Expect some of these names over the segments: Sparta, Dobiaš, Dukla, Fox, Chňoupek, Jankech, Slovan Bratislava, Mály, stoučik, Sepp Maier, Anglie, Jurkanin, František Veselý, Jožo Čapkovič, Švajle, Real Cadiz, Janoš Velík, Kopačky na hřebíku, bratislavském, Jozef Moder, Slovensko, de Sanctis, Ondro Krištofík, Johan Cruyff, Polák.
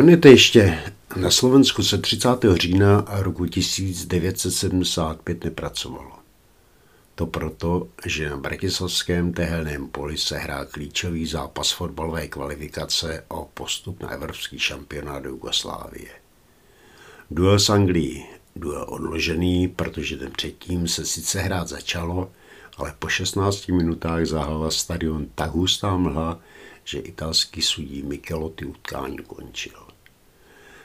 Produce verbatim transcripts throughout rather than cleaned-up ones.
Vzpomenete ještě, na Slovensku se třicátého října roku tisíc devět set sedmdesát pět nepracovalo. To proto, že na bratislavském tehelném poli se hrál klíčový zápas fotbalové kvalifikace o postup na evropský šampionát Jugoslávie. Duel s Anglií, duel odložený, protože den předtím se sice hrát začalo, ale po šestnácti minutách zahala stadion tak hustá mlha, že italský sudí Mikelo ty utkání končil.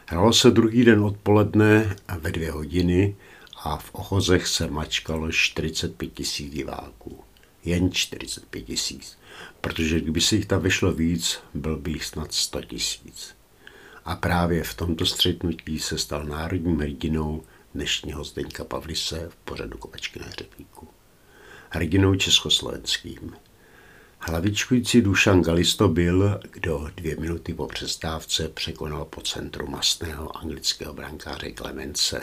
Hralo se druhý den odpoledne a ve dvě hodiny a v Ochozech se mačkalo čtyřicet pět tisíc diváků. Jen čtyřicet pět tisíc, protože kdyby se jich tam vyšlo víc, byl by jich snad sto tisíc. A právě v tomto střetnutí se stal národním hrdinou dnešního Zdeňka Pavlise v pořadu Kopačky na hřebíku. Hrdinou československým. Hlavičkující Dušan Galis to byl, kdo dvě minuty po přestávce překonal po centru masného anglického brankáře Clemense.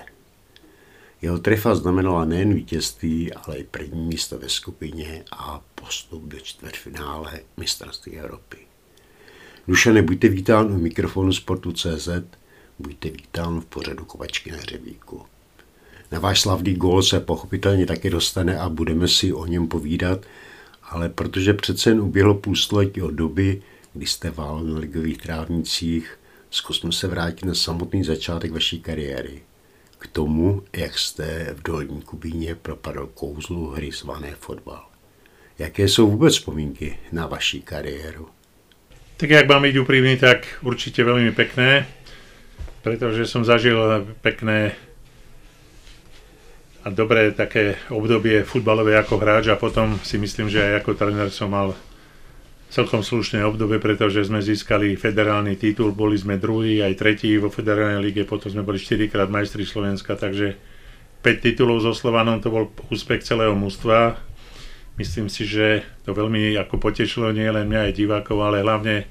Jeho trefa znamenala nejen vítězství, ale i první místo ve skupině a postup do čtvrtfinále mistrovství Evropy. Dušane, buďte vítán u mikrofonu sportu tečka cé zet, buďte vítán v pořadu Kopačky na hřebíku. Na váš slavný gól se pochopitelně taky dostane a budeme si o něm povídat, ale protože přece jen uběhlo půlstoletí od doby, kdy jste válel na ligových trávnicích, zkusme se vrátit na samotný začátek vaší kariéry. K tomu, jak jste v Dolní Kubíně propadl kouzlu hry zvané fotbal. Jaké jsou vůbec vzpomínky na vaši kariéru? Tak jak mám byť úprimný, tak určite veľmi pekné, pretože som zažil pekné a dobré také obdobie futbalové ako hráč a potom si myslím, že aj ako tréner som mal celkom slušné obdobie, pretože sme získali federálny titul, boli sme druhý aj tretí vo federálnej lige, potom sme boli štyrikrát majstri Slovenska, takže päť titulov so Slovanom to bol úspech celého mužstva. Myslím si, že to veľmi ako potešilo nie len mňa aj divákov, ale hlavne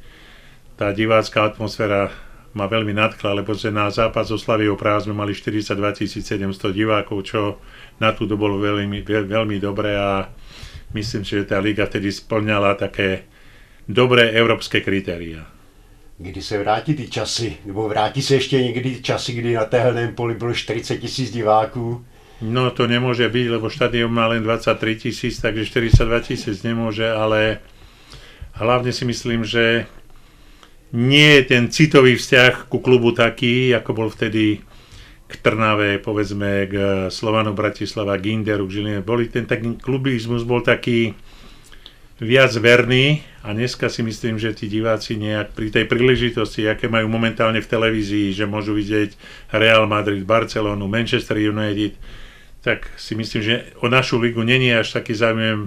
tá divácká atmosféra ma veľmi nadchla, lebo na zápas Oslavy Praha sme mali štyridsaťdva tisíc sedemsto divákov, čo na tú dobu bolo veľmi, veľmi dobré a myslím si, že tá liga vtedy splňala také dobré európske kritéria. Kdy se vrátí ty časy, nebo vrátí se ešte niekdy časy, kdy na tehelném poli bolo štyridsať tisíc divákov? No to nemôže byť, lebo štadión má len dvadsaťtri tisíc, takže štyridsaťdva tisíc nemôže, ale hlavne si myslím, že nie je ten citový vzťah ku klubu taký, ako bol vtedy k Trnave, povedzme k Slovanu Bratislava, k Inderu, k Žiline. Boli ten taký klubizmus, bol taký viac verný a dneska si myslím, že tí diváci nejak pri tej príležitosti, aké majú momentálne v televízii, že môžu vidieť Real Madrid, Barcelonu, Manchester United, tak si myslím, že o našu ligu není až taký záujem,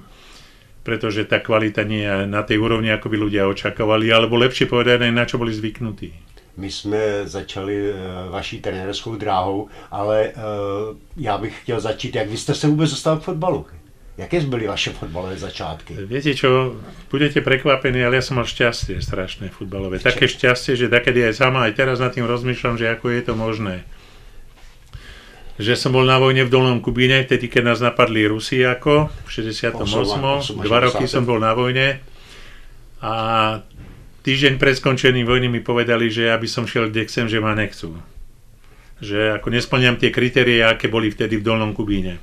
pretože tá kvalita nie je na tej úrovni, ako by ľudia očakávali, alebo lepšie povedané, na čo boli zvyknutí. My jsme začali vaší trenérskou dráhou, ale já bych chtěl začít, jak vy jste se vůbec dostal k fotbalu? Jaké byly vaše fotbalové začátky? Viete čo, budete prekvapení, ale ja som mal šťastie strašné fotbalové. Také šťastie, že takedy aj sama, aj teraz nad tým rozmýšľam, že ako je to možné. Že som bol na vojne v Dolnom Kubíne, vtedy, keď nás napadli Rusi ako v šesťdesiatom ôsmom. Dva roky som bol na vojne a týždeň pred skončením vojny mi povedali, že aby som šiel kde chcem, že ma nechcú. Že ako nesplňam tie kritérie, aké boli vtedy v Dolnom Kubíne.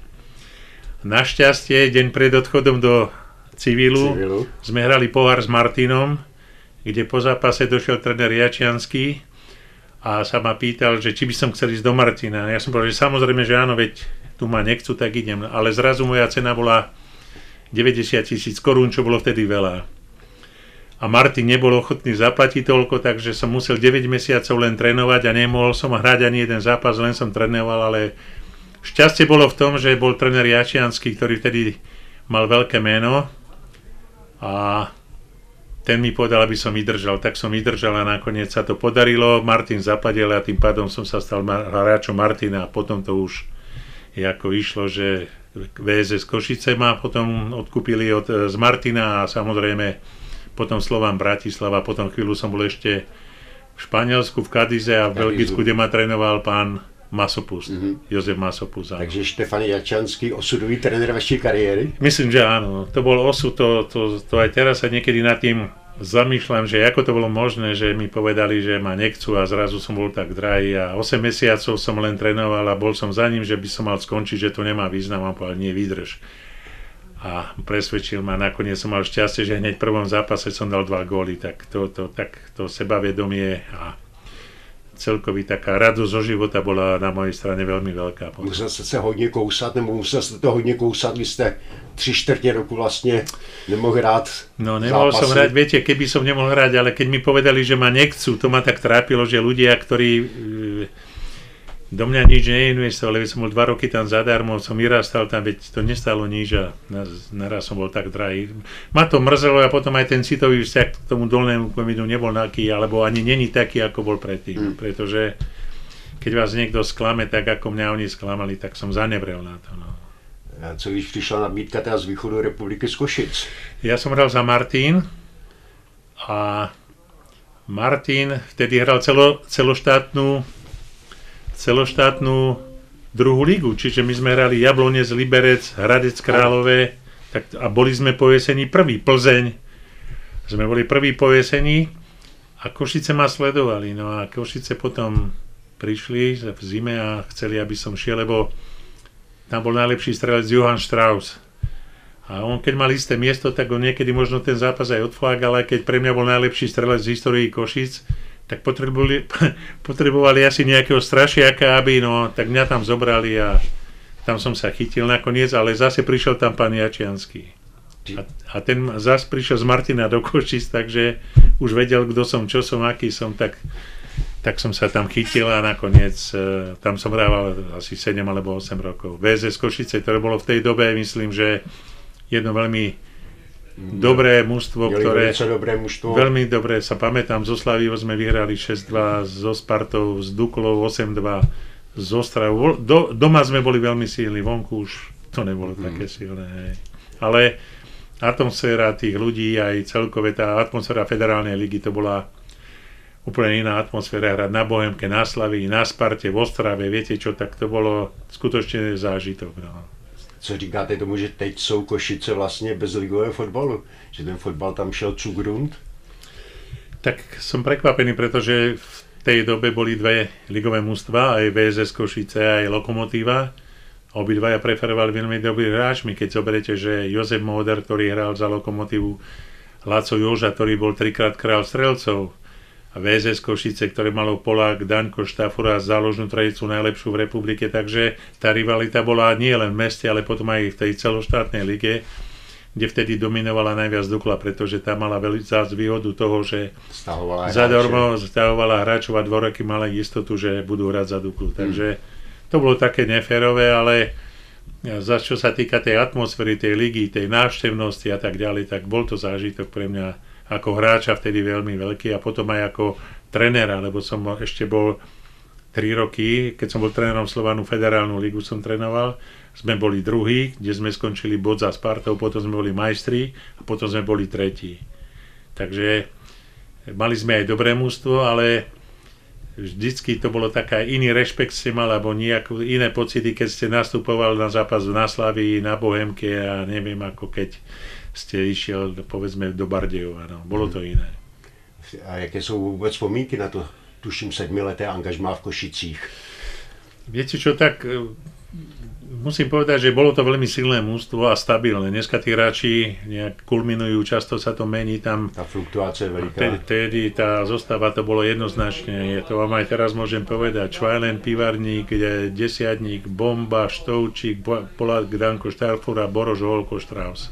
Našťastie, deň pred odchodom do civilu, civilu sme hrali pohár s Martinom, kde po zápase došiel tréner Jačiansky a sa ma pýtal, že či by som chcel ísť do Martina. Ja som povedal, že samozrejme, že áno, veď tu ma nechcú, tak idem. Ale zrazu moja cena bola deväťdesiat tisíc korún, čo bolo vtedy veľa. A Martin nebol ochotný zaplatiť toľko, takže som musel deväť mesiacov len trénovať a nemohol som hrať ani jeden zápas, len som trénoval, ale šťastie bolo v tom, že bol tréner Jačiansky, ktorý vtedy mal veľké meno a ten mi povedal, aby som vydržal, tak som vydržal a nakoniec sa to podarilo. Martin zapadil a tým pádom som sa stal hráčom Martina a potom to už ako išlo, že vé es es Košice ma potom odkúpili od, z Martina a samozrejme potom Slovan Bratislava, potom chvíľu som bol ešte v Španielsku, v Kadize a v Belgicku, kde ma trénoval pán Masopust, mm-hmm. Josef Masopust. Áno. Takže Štefán Jačiansky, osudový tréner vašej kariéry? Myslím, že áno. To bol osud, to, to, to aj teraz sa niekedy nad tým Zamýšľam, že ako to bolo možné, že mi povedali, že ma nechcú a zrazu som bol tak drahý a osem mesiacov som len trénoval a bol som za ním, že by som mal skončiť, že to nemá význam a povedal, nie, vydrž. A presvedčil ma, nakoniec som mal šťastie, že hneď v prvom zápase som dal dva góly, tak to, to, tak to sebavedomie a celkový taká radosť zo života bola na mojej strane veľmi veľká. Musel ste sa hodně kousat, nebo musel ste to hodně kousat, vy ste tři čtvrtě roku vlastne nemohl hrať zápasy. No nemohol som hrať, viete, keby som nemohol hrať, ale keď mi povedali, že ma nechcú, to ma tak trápilo, že ľudia, ktorí do mňa nič neinvestovali, som bol dva roky tam zadarmo, som vyrastal tam, veď to nestalo nič a naraz som bol tak drahý. Ma to mrzelo a potom aj ten citový vzťah k tomu dolnému komidu nebol taký, alebo ani není taký, ako bol predtým, pretože keď vás niekto sklame, tak ako mňa oni sklamali, tak som zanevrel na to. No. A co když přišla nabídka teda z východu republiky z Košic? Já jsem hrál za Martin a Martin vtedy hrál celo, celoštátnu, celoštátnu druhou ligu, čiže my jsme hrali Jablonec, Liberec, Hradec Králové tak, a boli jsme po jesení prvý, Plzeň. Jsme boli prvý po jesení a Košice ma sledovali. No a Košice potom prišli v zime a chceli, aby som šiel, lebo tam bol najlepší strelec Johan Strauss. A on keď mal isté miesto, tak on niekedy možno ten zápas aj odflágal, ale keď pre mňa bol najlepší strelec z histórii Košic, tak potrebovali, potrebovali asi nejakého strašiaka, aby no, tak mňa tam zobrali a tam som sa chytil nakoniec, ale zase prišiel tam pán Jačiansky. A, a ten zase prišiel z Martina do Košic, takže už vedel, kto som, čo som, aký som, tak... tak som sa tam chytil a nakoniec e, tam som hrával asi sedem alebo osem rokov. vé es es Košice, ktoré bolo v tej dobe, myslím, že jedno veľmi dobré mužstvo, ktoré dobré mužstvo. Veľmi dobre sa pamätám, zo Slavího sme vyhrali šesť dva, zo Spartou, z Duklou osem dva, z Ostravu. Do, doma sme boli veľmi silní, vonku už to nebolo hmm. také silné. Hej. Ale atmosféra tých ľudí, aj celkové tá atmosféra federálnej ligy, to bola úplne iná atmosféra, hrať na Bohemke, na Slaví, na Sparte, v Ostrave, viete čo, tak to bolo skutočne zážitok. No. Co říkáte tomu, že teď sú Košice vlastne bez ligového fotbalu? Že ten fotbal tam šel cugrund? Tak som prekvapený, pretože v tej dobe boli dve ligové mužstva, aj vé es es Košice, aj Lokomotíva. Obidvaja preferovali veľmi dobrý hráčmi, keď zoberiete, že Jozef Moder, ktorý hral za Lokomotívu, Laco Joža, ktorý bol trikrát král strelcov, a vé zet es Košice, ktoré malo Polák, Daňko, Štafura, záložnú tradicu najlepšiu v republike, takže tá rivalita bola nie len v meste, ale potom aj v tej celoštátnej lige, kde vtedy dominovala najviac Dukla, pretože tá mala veľmi zás výhodu toho, že zadarmo stahovala hráčov a dvoraky mali istotu, že budú hrať za Duklu. Takže to bolo také neférové, ale za čo sa týka tej atmosféry, tej ligy, tej návštevnosti a tak ďalej, tak bol to zážitok pre mňa ako hráča vtedy veľmi veľký a potom aj ako trenéra, lebo som ešte bol tri roky, keď som bol trénerom Slovanu, federálnu ligu som trénoval, sme boli druhí, kde sme skončili bod za Spartou, potom sme boli majstri a potom sme boli tretí. Takže mali sme aj dobré mužstvo, ale vždycky to bolo taká iný rešpekt ste mal, alebo nejaké iné pocity, keď ste nastupovali na zápas na Slavii, na Bohemke a neviem ako keď ste išiel, povedzme, do Bardejova. No. Bolo to iné. A jaké sú vôbec spomínky na to, tuším, sedmileté angažmá v Košicích? Viete čo, tak musím povedať, že bolo to veľmi silné mužstvo a stabilné. Dneska tí hráči nejak kulminujú, často sa to mení tam. Tá fluktuácia je veľká. Tedy tá zostava, to bolo jednoznačne. Ja to vám aj teraz môžem povedať. Švajle, Pivarník, Desiatník, Bomba, Stoučik, Polák, Danko, Štafura, Boroš, Holko, Strauss.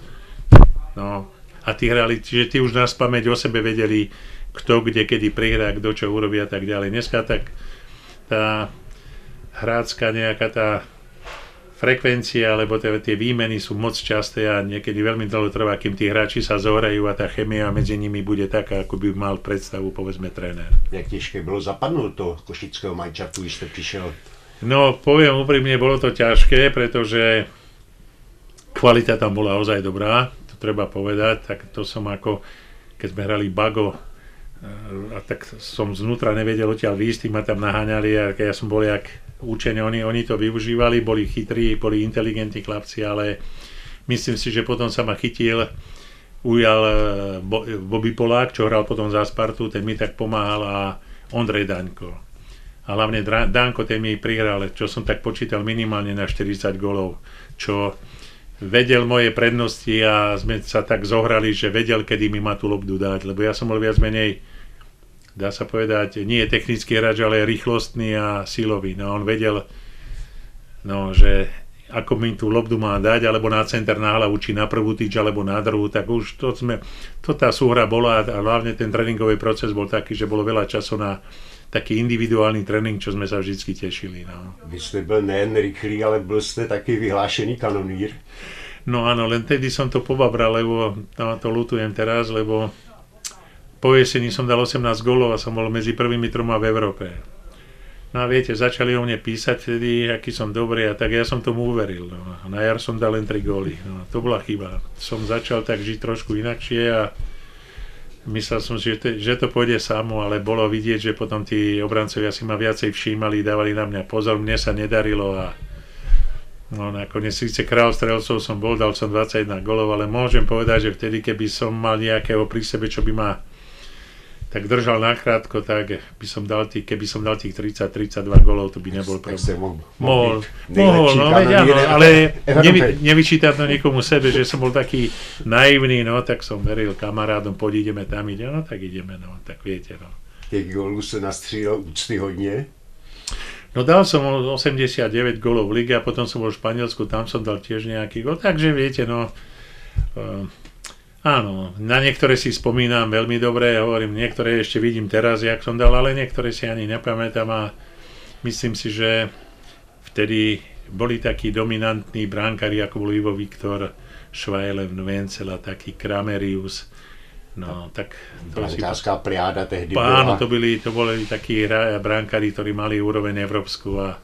No, a tí hrali, že tí už nás pamäť o sebe vedeli, kto kde, kedy prihrá, kto čo urobí a tak ďalej. Dneska tak tá hrácka nejaká tá frekvencia, alebo tie výmeny sú moc časté a niekedy veľmi dlho trvá, kým tí hráči sa zohrajú a tá chemia medzi nimi bude taká, ako by mal predstavu, povedzme, tréner. Jak těžké bylo zapadnúť do košického mančaftu, když ste prišiel? No, poviem úprimne, bolo to ťažké, pretože kvalita tam bola ozaj dobrá. Treba povedať, tak to som ako, keď sme hrali bago, a tak som znútra nevedel odtiaľ výjsť, ma tam naháňali a ja som bol jak učený, oni, oni to využívali, boli chytrí, boli inteligentní chlapci, ale myslím si, že potom sa ma chytil ujal Bobby Polák, čo hral potom za Spartu, ten mi tak pomáhal, a Ondrej Daňko. A hlavne Daňko, ten mi prihral, čo som tak počítal, minimálne na štyridsať gólov, čo vedel moje prednosti a sme sa tak zohrali, že vedel, kedy mi má tú lobdu dať, lebo ja som bol viac menej, dá sa povedať, nie je technický hráč, ale rýchlostný a silový. No on vedel, no, že ako mi tú lobdu má dať, alebo na center na hlavu, či na prvú tyč, alebo na druhú, tak už to sme, to tá súhra bola, a hlavne ten tréningový proces bol taký, že bolo veľa času na taký individuální trénink, čo sme sa vždycky tešili. No. Vy ste byl nejen rychlý, ale byl ste taký vyhlášený kanonír. No áno, len tedy som to pobabral, lebo no, to lutujem teraz, lebo po jesení som dal osemnásť gólov a som bol medzi prvými troma v Európe. No a viete, začali o mne písať vtedy, aký som dobrý, a tak ja som tomu uveril. No. Na jar som dal len tri góly. No, to bola chyba. Som začal tak žiť trošku inakšie a myslel som, že to, že to pôjde samo, ale bolo vidieť, že potom tí obrancovia si ma viacej všímali, dávali na mňa pozor, mne sa nedarilo. A no, nakoniec síce král strelcov som bol, dal som dvadsaťjeden golov, ale môžem povedať, že vtedy, keby som mal nejakého pri sebe, čo by ma tak držal nakrátko, tak by som dal tých, keby som dal tých tridsať, tridsaťdva golov, to by nebol problém. Mohol, mohol, no, veď áno, ale nevy, nevyčítam to niekomu sebe, že som bol taký naivný, no, tak som veril kamarádom, poď ideme tam, ide, no, tak ideme, no, tak viete, no. Těch golů se nastřílel úctyhodně? No, dal som osemdesiatdeväť golov v lige, a potom som bol v Španielsku, tam som dal tiež nejaký gol, takže viete, no, um, áno, na niektoré si spomínam veľmi dobre, hovorím, niektoré ešte vidím teraz, jak som dal, ale niektoré si ani nepamätám, a myslím si, že vtedy boli takí dominantní brankári, ako bol Ivo Viktor, Švajle, Vencela, taký Kramerius, no tak... Brankářská pliáda tehdy byla. Áno, to boli, to boli takí brankári, ktorí mali úroveň európsku, a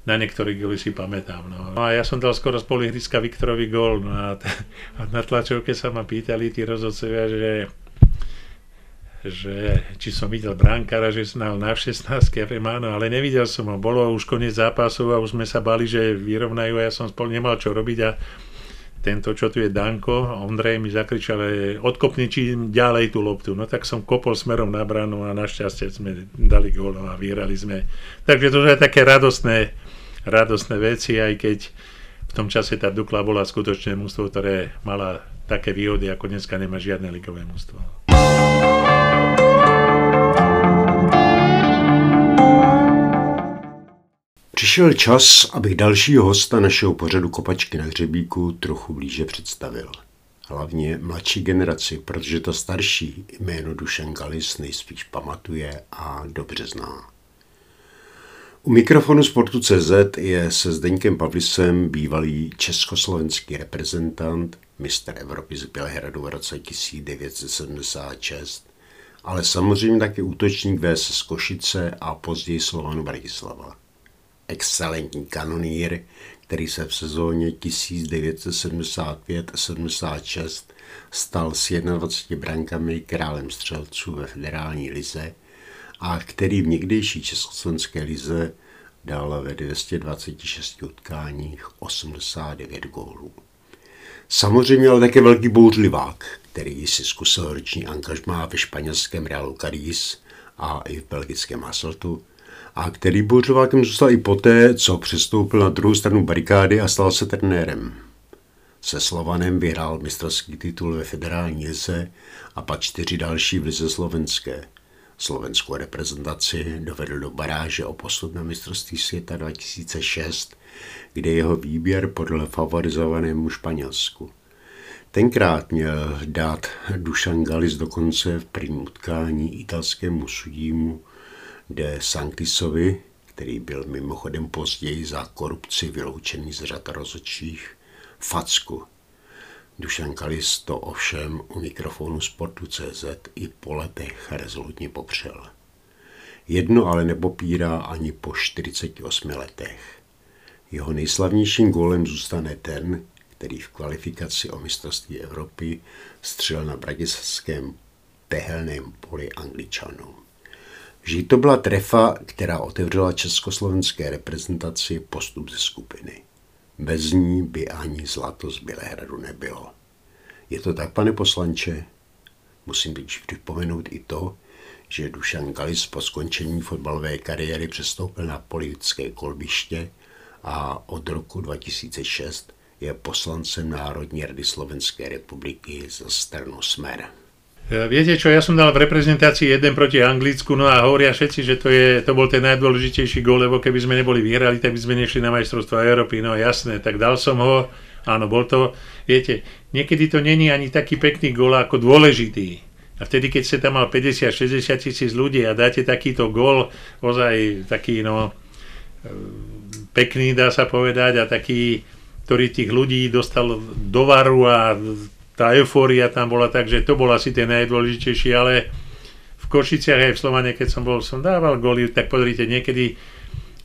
na niektorých góly si pamätám. No. No a ja som dal skoro z polihriska Viktorovi gól. No a, t- a na tlačovke sa ma pýtali tí rozhodcovia, že, že či som videl brankára, že som dal na šestnástke. Áno, ale nevidel som ho. Bolo už koniec zápasov a už sme sa bali, že vyrovnajú, a ja som spolu nemal čo robiť, a tento, čo tu je Danko, Ondrej, mi zakričal, odkopni čím ďalej tú loptu. No tak som kopol smerom na branu, a našťastie sme dali gól a vyhrali sme. Takže to je také radostné radostné veci, aj keď v tom čase tá Dukla bola skutočné mužstvo, ktoré mala také výhody, ako dneska nemá žiadne ligové mužstvo. Přišel čas, abych dalšího hosta našeho pořadu Kopačky na hřebíku trochu blíže představil. Hlavně mladší generaci, protože to starší jméno Dušan Galis nejspíš pamatuje a dobře zná. U mikrofonu Sportu tečka cé zet je se Zdeňkem Pavlisem bývalý československý reprezentant, mistr Evropy z Bělehradu v roce devatenáct sedmdesát šest, ale samozřejmě taky útočník vé es es Košice a později Slovanu Bratislava. Excelentní kanonýr, který se v sezóně devatenáct sedmdesát pět sedmdesát šest stal s dvaceti jednou brankami králem střelců ve federální lize, a který v někdejší československé lize dal ve dvě stě dvacet šest utkáních osmdesát devět gólů. Samozřejmě ale také velký bouřlivák, který si zkusil roční angažmá ve španělském Realu Cadiz a i v belgickém Hasseltu, a který bouřlivákem zůstal i poté, co přestoupil na druhou stranu barikády a stal se trenérem. Se Slovanem vyhrál mistrovský titul ve federální lize a pak čtyři další v lize slovenské. Slovenskou reprezentaci dovedl do baráže o postup na mistrovství světa dva tisíce šest, kde jeho výběr podle favorizovanému Španělsku. Tenkrát měl dát Dušan Galis dokonce v prvním utkání italskému sudímu de Sanctisovi, který byl mimochodem později za korupci vyloučený z řad rozhodčích, facku. Dušan Galis to ovšem u mikrofonu Sportu tečka cé zet i po letech rezolutně popřel. Jedno ale nepopírá ani po čtyřiceti osmi letech. Jeho nejslavnějším gólem zůstane ten, který v kvalifikaci o mistrovství Evropy střelil na bratislavském tehelném poli Angličanům. Vždy to byla trefa, která otevřela československé reprezentaci postup ze skupiny. Bez ní by ani zlato z Bělehradu nebylo. Je to tak, pane poslanče? Musím připomenout i to, že Dušan Galis po skončení fotbalové kariéry přestoupil na politické kolbiště a od roku dva tisíce šest je poslancem Národní rady Slovenské republiky za stranu Smer. Viete čo, ja som dal v reprezentácii jeden proti Anglicku, no a hovoria všetci, že to, je, to bol ten najdôležitejší gól, lebo keby sme neboli vyhrali, tak by sme nešli na majstrovstvo Európy. No jasné, tak dal som ho, áno, bol to. Viete, niekedy to není ani taký pekný gól ako dôležitý. A vtedy, keď ste tam mal päťdesiat až šesťdesiat tisíc ľudí a dáte takýto gól, ozaj taký, no, pekný, dá sa povedať, a taký, ktorý tých ľudí dostal do varu a tá eufória tam bola, takže to bol asi ten najdôležitejší, ale v Košiciach aj v Slovane, keď som bol, som dával góly, tak podrite, niekedy,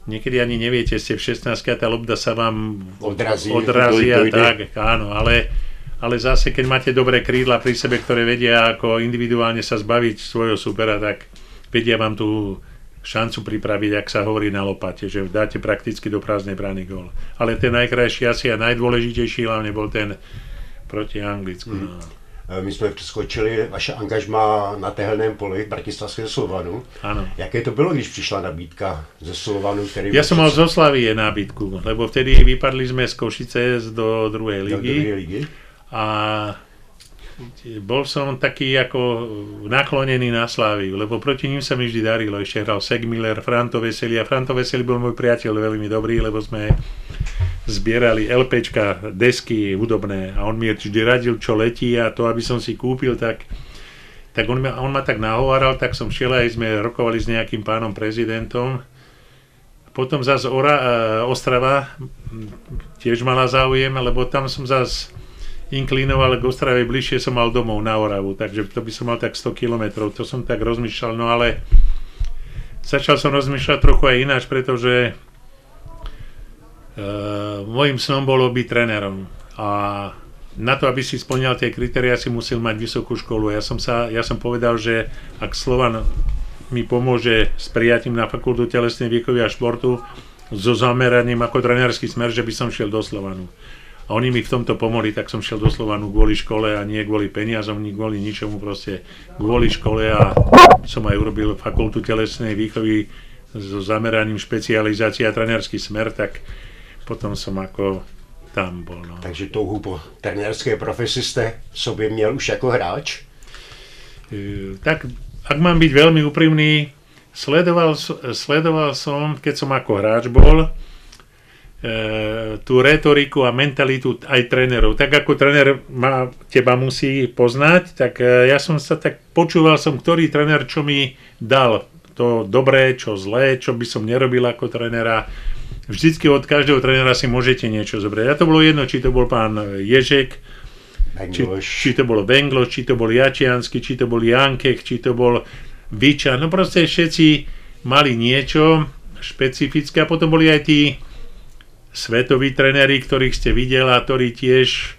niekedy ani neviete, ste v šestnástke a tá lobda sa vám odrazí, odrazí a tak, áno, ale, ale zase, keď máte dobré krídla pri sebe, ktoré vedia ako individuálne sa zbaviť svojho supera, tak vedia vám tú šancu pripraviť, ak sa hovorí na lopate, že dáte prakticky do prázdnej brány gól. Ale ten najkrajší asi a najdôležitejší hlavne bol ten proti Anglicku. Hmm. My jsme přeskočili vaše angažmá na tehelném poli bratislavského Slovanu. Ano. Jaké to bylo, když přišla nabídka ze Slovanu? Který ja som mal zo Slavie nabídku, lebo vtedy vypadli sme z Košice do druhej ligy. Do druhej ligy. A bol som taký ako naklonený na Slaviu, lebo proti ním sa mi vždy darilo. Ešte hral Sepp Maier, Franto Veselý. A Franto Veselý bol môj priateľ veľmi dobrý, lebo sme zbierali LPčka, desky hudobné a on mi vždy radil, čo letí a to, aby som si kúpil, tak, tak on, ma, on ma tak nahováral, tak som šiel aj sme rokovali s nejakým pánom prezidentom. Potom zase Ora, Ostrava tiež mala záujem, lebo tam som zase inklinoval k Ostrave, bližšie som mal domov na Oravu, takže to by som mal tak sto kilometrov, to som tak rozmýšľal, no ale začal som rozmýšľať trochu aj ináč, pretože Uh, mojím snom bolo byť trénerom a na to, aby si splňal tie kritériá, si musel mať vysokú školu. Ja som, sa, ja som povedal, že ak Slovan mi pomôže s prijatím na fakultu telesnej výchovy a športu so zameraním ako trenerský smer, že by som šiel do Slovanu. A oni mi v tomto pomohli, tak som šiel do Slovanu kvôli škole a nie kvôli peniazom, nie kvôli ničomu, proste kvôli škole a som aj urobil fakultu telesnej výchovy so zameraním špecializácia a trenerský smer, tak potom som ako tam bol. No. Takže touhu po trenérské profesi ste v sobě měl už ako hráč? Uh, tak, ak mám byť veľmi úprimný, sledoval, sledoval som, keď som ako hráč bol, uh, tú retoriku a mentalitu aj trénerov. Tak ako tréner ma, teba musí poznať, tak uh, ja som sa tak počúval som, ktorý tréner čo mi dal. To dobré, čo zlé, čo by som nerobil ako trénera. Vždycky od každého trénera si môžete niečo zobrať. A to bolo jedno, či to bol pán Ježek, či, či to bol Venglo, či to bol Jačiansky, či to bol Jankech, či to bol Viča. No proste všetci mali niečo špecifické. A potom boli aj tí svetoví tréneri, ktorých ste videli a ktorí tiež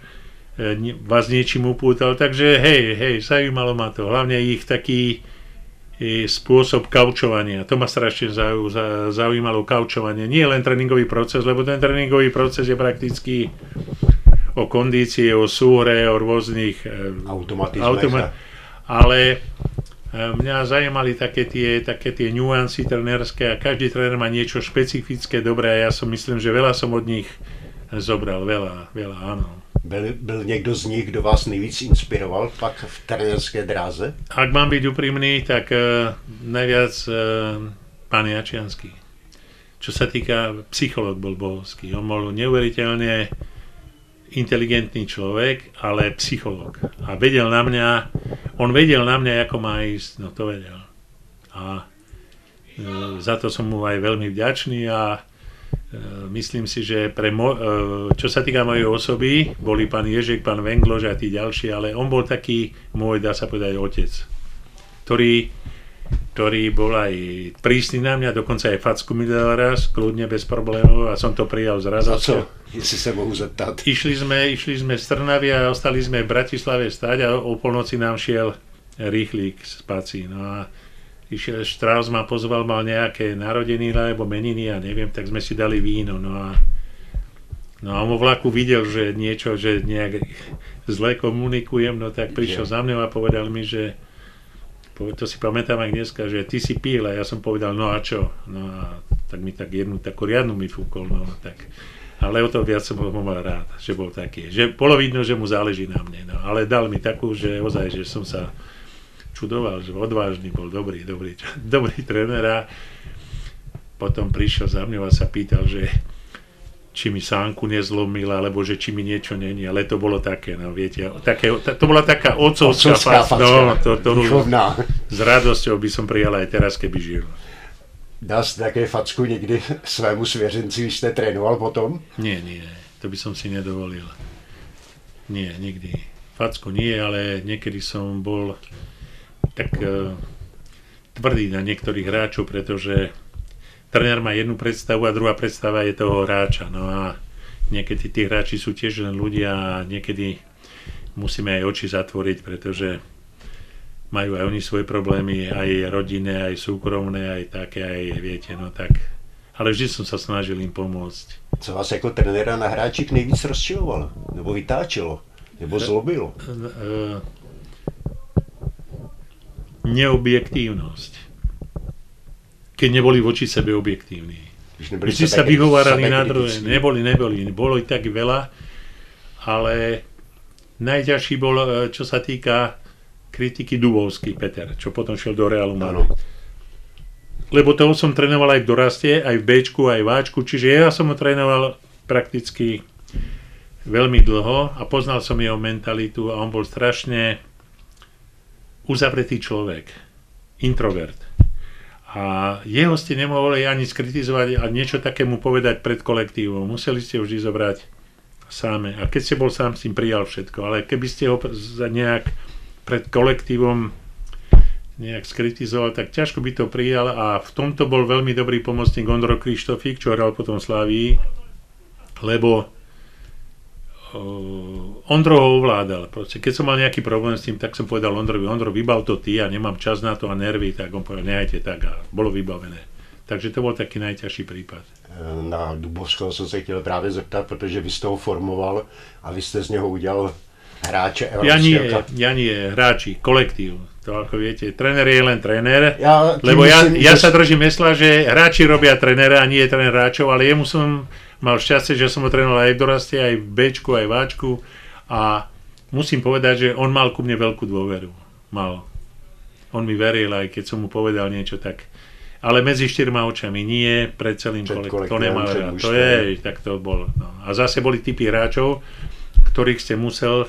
vás niečím upútal. Takže hej, hej, zaujímalo ma to. Hlavne ich taký spôsob kaučovania. To ma strašne zaujímalo, kaučovanie. Nie len tréningový proces, lebo ten tréningový proces je prakticky o kondície, o súhre, o rôznych automatizmách. Ale mňa zaujímali také tie, také tie nuancy trénerské a každý tréner má niečo špecifické, dobré a ja som myslím, že veľa som od nich zobral. Veľa, veľa, áno. Byl, byl někdo z nich, kdo vás nejvíc inspiroval pak v trenérské dráze? Ak mám byť úprimný, tak uh, najviac uh, pán Jačiansky. Čo sa týka, psychológ bol bohovský. On bol neuveriteľne inteligentný človek, ale psychológ. A vedel na mňa, on vedel na mňa, ako má ísť, no to vedel. A uh, za to som mu aj veľmi vďačný a myslím si, že pre mo- čo sa týka mojej osoby, boli pán Ježek, pán Venglož a tí ďalší, ale on bol taký môj, dá sa povedať, otec, ktorý, ktorý bol aj prísny na mňa, dokonca aj facku mi dal raz, kľudne, bez problémov a som to prijal z radosťou. Jestli sa mohu zeptať. Išli sme, išli sme z Trnavy a ostali sme v Bratislave stáť a o polnoci nám šiel rýchlik z pací. No a Išiel Strauss ma pozval, mal nejaké narodeniny alebo meniny, ja neviem, tak sme si dali víno. No a, no a on vo vlaku videl, že niečo, že nejak zle komunikujem, no tak prišiel za mnou a povedal mi, že to si pamätám aj dneska, že ty si pil a ja som povedal, no a čo? No a tak mi tak jednu takú riadnu mi fúkol, no tak. Ale o to viac som ho mal rád, že bol taký. Že bolo vidno, že mu záleží na mne, no. Ale dal mi takú, že ozaj, že som sa čudoval, že odvážny bol, dobrý, dobrý, dobrý tréner a potom prišiel za mňou a sa pýtal, že či mi sánku nezlomila, alebo že či mi niečo není, ale to bolo také, no viete, také, to bola taká ocovská faska, no, to, to, s radosťou by som prijal aj teraz, keby žil. Dal si také facku nikdy svému svěřenci, když ste trénoval potom? Nie, nie, to by som si nedovolil. Nie, nikdy. Facku nie, ale niekedy som bol tak uh, tvrdý na niektorých hráčov, pretože tréner má jednu predstavu a druhá predstava je toho hráča. No a niekedy tí hráči sú tiež len ľudia a niekedy musíme aj oči zatvoriť, pretože majú aj oni svoje problémy, aj rodinné, aj súkromné, aj také, aj viete, no tak. Ale vždy som sa snažil im pomôcť. Co vás ako trenéra na hráčik nejvíc rozčilovalo? Nebo vytáčilo? Nebo zlobilo? Neobjektívnosť. Keď neboli voči sebe objektívni. Vždy sa vyhovárali na druhé. Neboli, neboli. Bolo i tak veľa, ale najťažší bol, čo sa týka kritiky, Dubovský Peter, čo potom šiel do Realu Madrid. Lebo toho som trénoval aj v doraste, aj v Bčku, aj v Ačku, čiže ja som ho trénoval prakticky veľmi dlho a poznal som jeho mentalitu a on bol strašne uzavretý človek, introvert. A jeho ste nemohli ani skritizovať a niečo takému povedať pred kolektívom. Museli ste vždy zobrať same. A keď ste bol sám, s tým prijal všetko. Ale keby ste ho nejak pred kolektívom nejak skritizoval, tak ťažko by to prijal. A v tomto bol veľmi dobrý pomocník Ondro Krištofík, čo hral potom v Slávii. Lebo Ondro ho ovládal. Proste, keď som mal nejaký problém s tým, tak som povedal Ondrovi, Ondro, vybav to ty, ja nemám čas na to a nervy, tak on povedal, nehajte tak a bolo vybavené. Takže to bol taký najťažší prípad. Na Dubovského som sa chtěl právě zeptat, protože vy ste ho formoval a vy ste z neho udělal hráče evropského kapu. Ja nie, hráči, kolektív. To ako viete, tréner je len tréner, ja, lebo ja, myslím, ja že... sa držím mysla, že hráči robia trénera a nie je tréner hráčov, ale jemu som mal šťastie, že som ho trénoval aj v doraste, aj v Bčku, aj v Ačku a musím povedať, že on mal ku mne veľkú dôveru. Mal. On mi veril, aj keď som mu povedal niečo tak. Ale medzi štyrma očami nie, pred celým kolektívom. To nemá rád. To je, tak to bolo. No. A zase boli typy hráčov, ktorých ste musel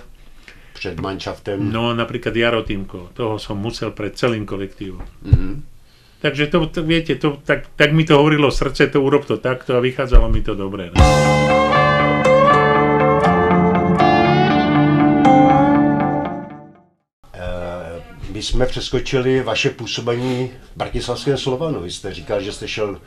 pred manšaftem. No napríklad Jaro Týmko. Toho som musel pred celým kolektívom. Mhm. Takže to, to viete, to, tak, tak mi to hovorilo srdce, to urob to takto a vychádzalo mi to dobre. Ne? My jsme přeskočili vaše působení v bratislavském Slovanu. Vy jste říkal, že jste šel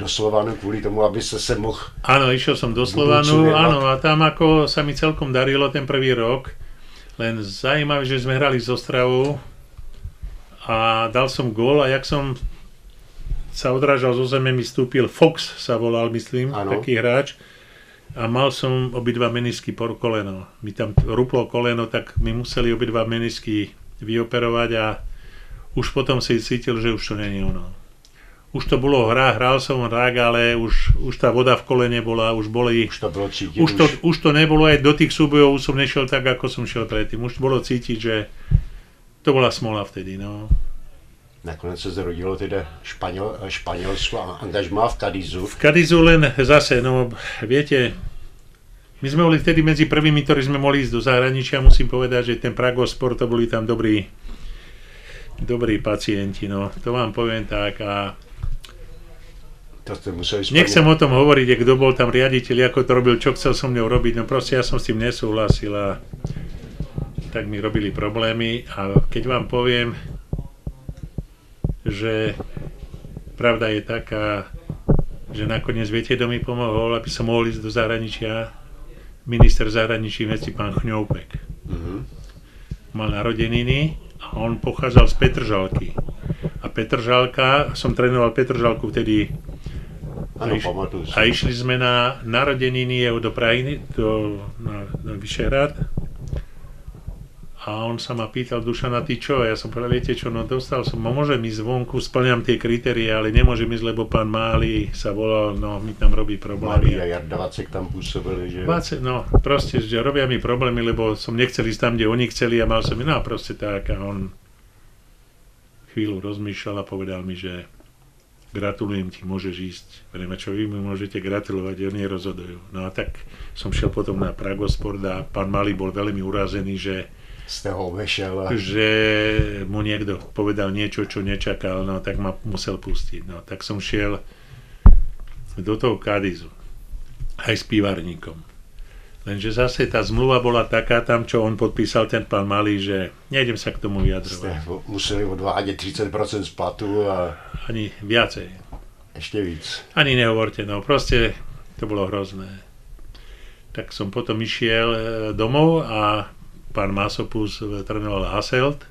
do Slovanu kvôli tomu, aby ste se mohl... Áno, išiel som do Slovanu, áno, a tam ako sa mi celkom darilo ten prvý rok. Len zaujímavé, že sme hrali s Ostravou a dal som gól a jak som sa odrážal zo zeme, mi vstúpil Fox, sa volal, myslím, ano. Taký hráč a mal som obidva menisky por koleno, mi tam ruplo koleno, tak mi museli obidva menisky vyoperovať a už potom si cítil, že už to nie je ono, už to bolo hra, hral som rák, ale už, už tá voda v kolene bola, už boli už to, bolo cítiť, už to, už to nebolo, aj do tých súbojov som nešiel tak, ako som šiel predtým, už bolo cítiť, že to bola smola vtedy, no. Nakonec sa zrodilo teda Španiel, Španielsko a angažmá v Kadizu. V Kadizu len zase, no viete, my sme boli vtedy medzi prvými, ktorí sme mohli ísť do zahraničia, musím povedať, že ten Pragospor, to boli tam dobrí, dobrí pacienti, no. To vám poviem tak a nechcem o tom hovoriť, kto bol tam riaditeľ, ako to robil, čo chcel so mnou robiť, no proste ja som s tým nesúhlasil a tak mi robili problémy a keď vám poviem, že pravda je taká, že nakoniec viete, kto mi pomohol, aby som mohol ísť do zahraničia, minister zahraničných vecí pán Chňoupek. Mm-hmm. Mal narodeniny a on pochádzal z Petržalky. A Petržalka, som trénoval Petržalku vtedy, ano, a, iš, a išli sme na narodeniny jeho do Prahy, do, na, na Vyšehrad. A on sa ma pýtal, Dušana, ty čo? Ja som povedal, viete čo, no dostal som, no môžem ísť zvonku, splňam tie kritéria, ale nemôžem ísť, lebo pán Mály sa volal, no mi tam robí problémy. Mály a Jarda Vacek tam pôsobili, že? Vacek, no proste, že robia mi problémy, lebo som nechcel ísť tam, kde oni chceli a mal som, no proste tak. A on chvíľu rozmýšľal a povedal mi, že gratulujem ti, môžeš ísť. Vrejme, čo vy mi môžete gratulovať, oni rozhodujú. No a tak som šiel potom na Pragosport a pán Mály bol veľmi urazený, že z toho vešel. Že mu niekto povedal niečo, čo nečakal, no tak ma musel pustiť. No tak som šiel do toho Kadizu, aj s pivarníkom. Lenže zase tá zmluva bola taká tam, čo on podpísal ten pán Mály, že nejdem sa k tomu vyjadrovať. Ste museli odvádiť tridsať percent z platu a... Ani viacej. Ešte víc. Ani nehovorte, no proste to bolo hrozné. Tak som potom išiel domov a pán Masopust trénoval Hasselt,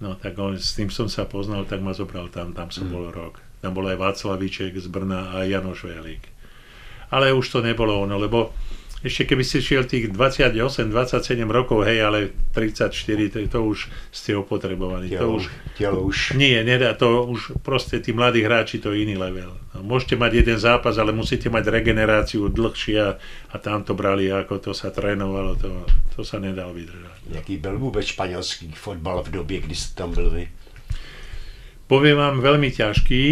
no tak on, s tým som sa poznal, tak ma zobral tam, tam som mm. bol rok. Tam bol aj Václavíček z Brna a Janoš Velík. Ale už to nebolo ono, lebo ešte keby ste šiel tých dvadsaťosem dvadsaťsedem rokov, hej, ale tridsaťštyri, to už ste opotrebovaní. Telo, to už, telo už. Nie, nedá, to už proste tí mladí hráči, to je iný level. Môžete mať jeden zápas, ale musíte mať regeneráciu dlhšia a tam to brali, ako to sa trénovalo, to, to sa nedalo vydržať. Jaký byl vôbec španielský fotbal v době, kdy ste tam byli? Poviem vám, veľmi ťažký,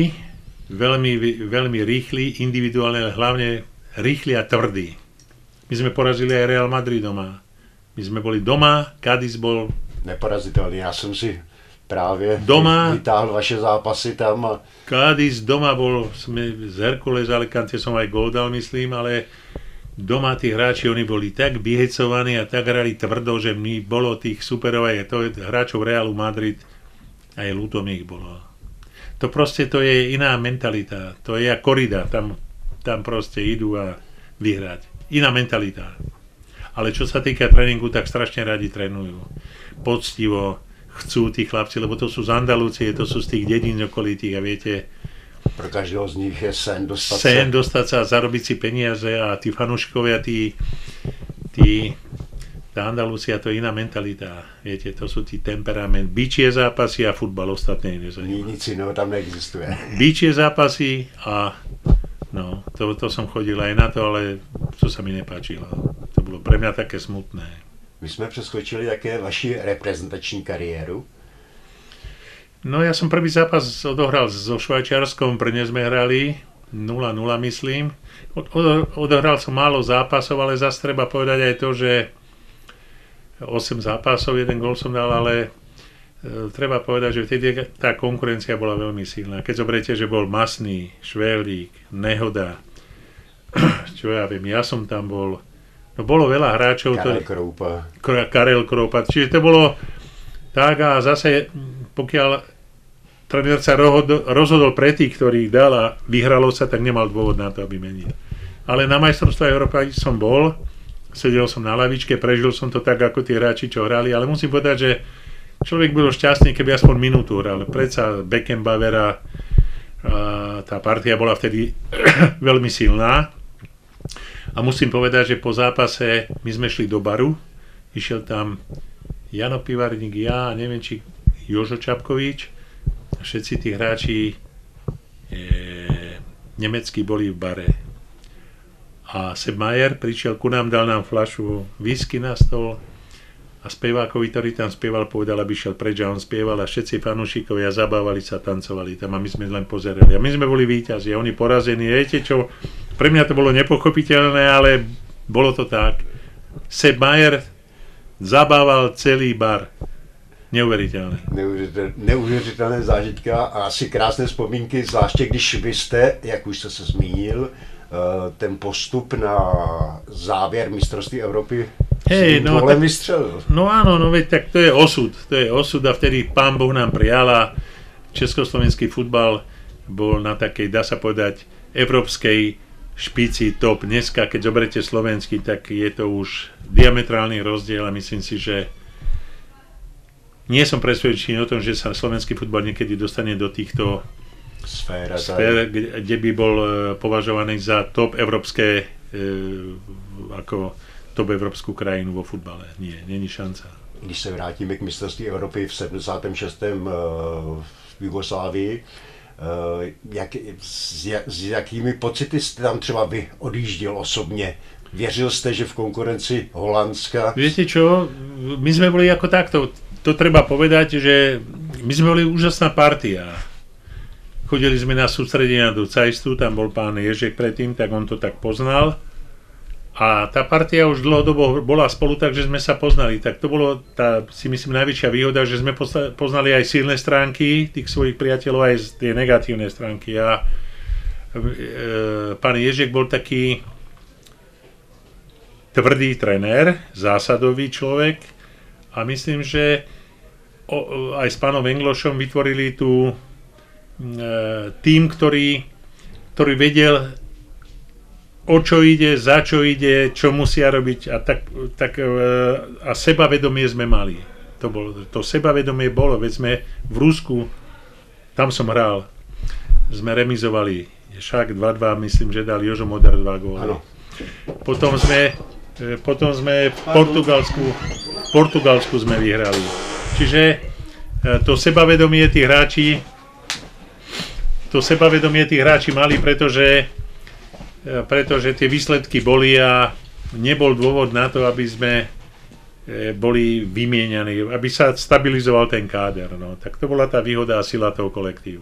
veľmi, veľmi rýchly, individuálne, hlavne rýchly a tvrdý. My sme porazili aj Real Madrid doma. My sme boli doma, Cádiz bol... Neporaziteľný, ja som si práve doma, vytáhl vaše zápasy tam. A... Cádiz doma bol, sme z Herkules, Alicante som aj gól dal, myslím, ale doma tí hráči, oni boli tak vyhecovaní a tak hrali tvrdo, že mi bolo tých superov aj to, hráčov Realu Madrid, aj ľútom ich bolo. To proste, to je iná mentalita, to je korida, tam, tam proste idú a vyhrať. Iná mentalita. Ale čo sa týka tréningu, tak strašne radi trénujú. Poctivo chcú tí chlapci, lebo to sú z Andalúcie, to sú z tých dedín okolitých a viete... Pre každého z nich je sen dostať sa. Sen dostať sa a zarobiť si peniaze a tí fanúškovia, tí... tí tá Andalúcia, to je iná mentalita. Viete, to sú tí temperament. Bičie zápasy a futbal, ostatné nezajímavé. Nic iného tam neexistuje. Bičie zápasy a... No, to, to som chodil aj na to, ale to sa mi nepáčilo. To bolo pre mňa také smutné. My sme preskočili také vaši reprezentační kariéru. No, ja som prvý zápas odohral so Švajčiarskom, pre ne sme hrali nula nula, myslím. Od, od, odohral som málo zápasov, ale zase treba povedať aj to, že osem zápasov, jeden gól som dal, ale... Treba povedať, že vtedy tá konkurencia bola veľmi silná. Keď zoberiete, že bol Masný, Švédík, Nehoda, čo ja viem, ja som tam bol, no bolo veľa hráčov. Karel Kroupa. Karel Kroupa, čiže to bolo tak a zase pokiaľ trenér sa rozhodol pre tých, ktorých dal a vyhralo sa, tak nemal dôvod na to, aby menil. Ale na majstrovstve Európy som bol, sedel som na lavičke, prežil som to tak, ako tí hráči, čo hrali, ale musím povedať, že človek bol šťastný, keby aspoň minútu hral. Predsa Beckenbauera, tá partia bola vtedy veľmi silná. A musím povedať, že po zápase my sme šli do baru. Išiel tam Jano Pivarník, ja, neviem či Jožo Čapkovič. Všetci tí hráči e, nemeckí boli v bare. A Sepp Maier prišiel ku nám, dal nám fľašu whisky na stôl. A spevákovi, ktorý tam spieval, povedal, aby šiel preč a on spieval a všetci fanúšikovia zabávali sa, tancovali tam a my sme len pozerali. A my sme boli víťazi a oni porazení. Viete čo, pre mňa to bolo nepochopiteľné, ale bolo to tak. Sepp Maier zabával celý bar. Neuvěřitelné. Neuvěřitelné zážitka a asi krásné vzpomínky, zvláště když vy jste, jak už jste se zmínil, ten postup na závěr mistrovství Evropy hey, no, tak, vystřelil. No áno, no veď, tak to je osud. To je osud a vtedy Pán Boh nám prijala. Československý futbal bol na takej, dá sa povedať, európskej špici top. Dneska, keď zoberete slovenský, tak je to už diametrálny rozdiel a myslím si, že nie som presvedčený o tom, že sa slovenský futbal niekedy dostane do týchto sfér, kde by bol považovaný za top európske, e, ako top európsku krajinu vo futbale. Nie, není šanca. Když se vrátíme k mistrovství Evropy v sedmdesátém šestém v Jugoslávii, jak, s, s jakými pocity jste tam třeba vy odjížděl osobně? Věřil jste, že v konkurenci Holandska? Viete čo, my sme boli ako takto, to treba povedať, že my sme boli úžasná partia. Chodili sme na sústredenia do Cajstu, tam bol pán Ježek predtým, tak on to tak poznal. A tá partia už dlhodobo bola spolu, takže sme sa poznali. Tak to bolo, tá, si myslím, najväčšia výhoda, že sme poznali aj silné stránky tých svojich priateľov, aj tie negatívne stránky. A e, pán Ježek bol taký tvrdý trenér, zásadový človek. A myslím, že o, o, aj s pánom Venglošom vytvorili tú e, tým, ktorý, ktorý vedel, o čo ide, za čo ide, čo musia robiť a tak, tak a sebavedomie sme mali. To bolo, to sebavedomie bolo, veď sme v Rusku, tam som hral, sme remizovali, však dva dva, myslím, že dal Jožo Moder dva góly. Potom sme, potom sme v Portugalsku, v Portugalsku sme vyhrali. Čiže to sebavedomie tí hráči, to sebavedomie tí hráči mali, pretože pretože tie výsledky boli a nebol dôvod na to, aby sme boli vymienianí, aby sa stabilizoval ten káder. No. Tak to bola tá výhoda a sila toho kolektívu.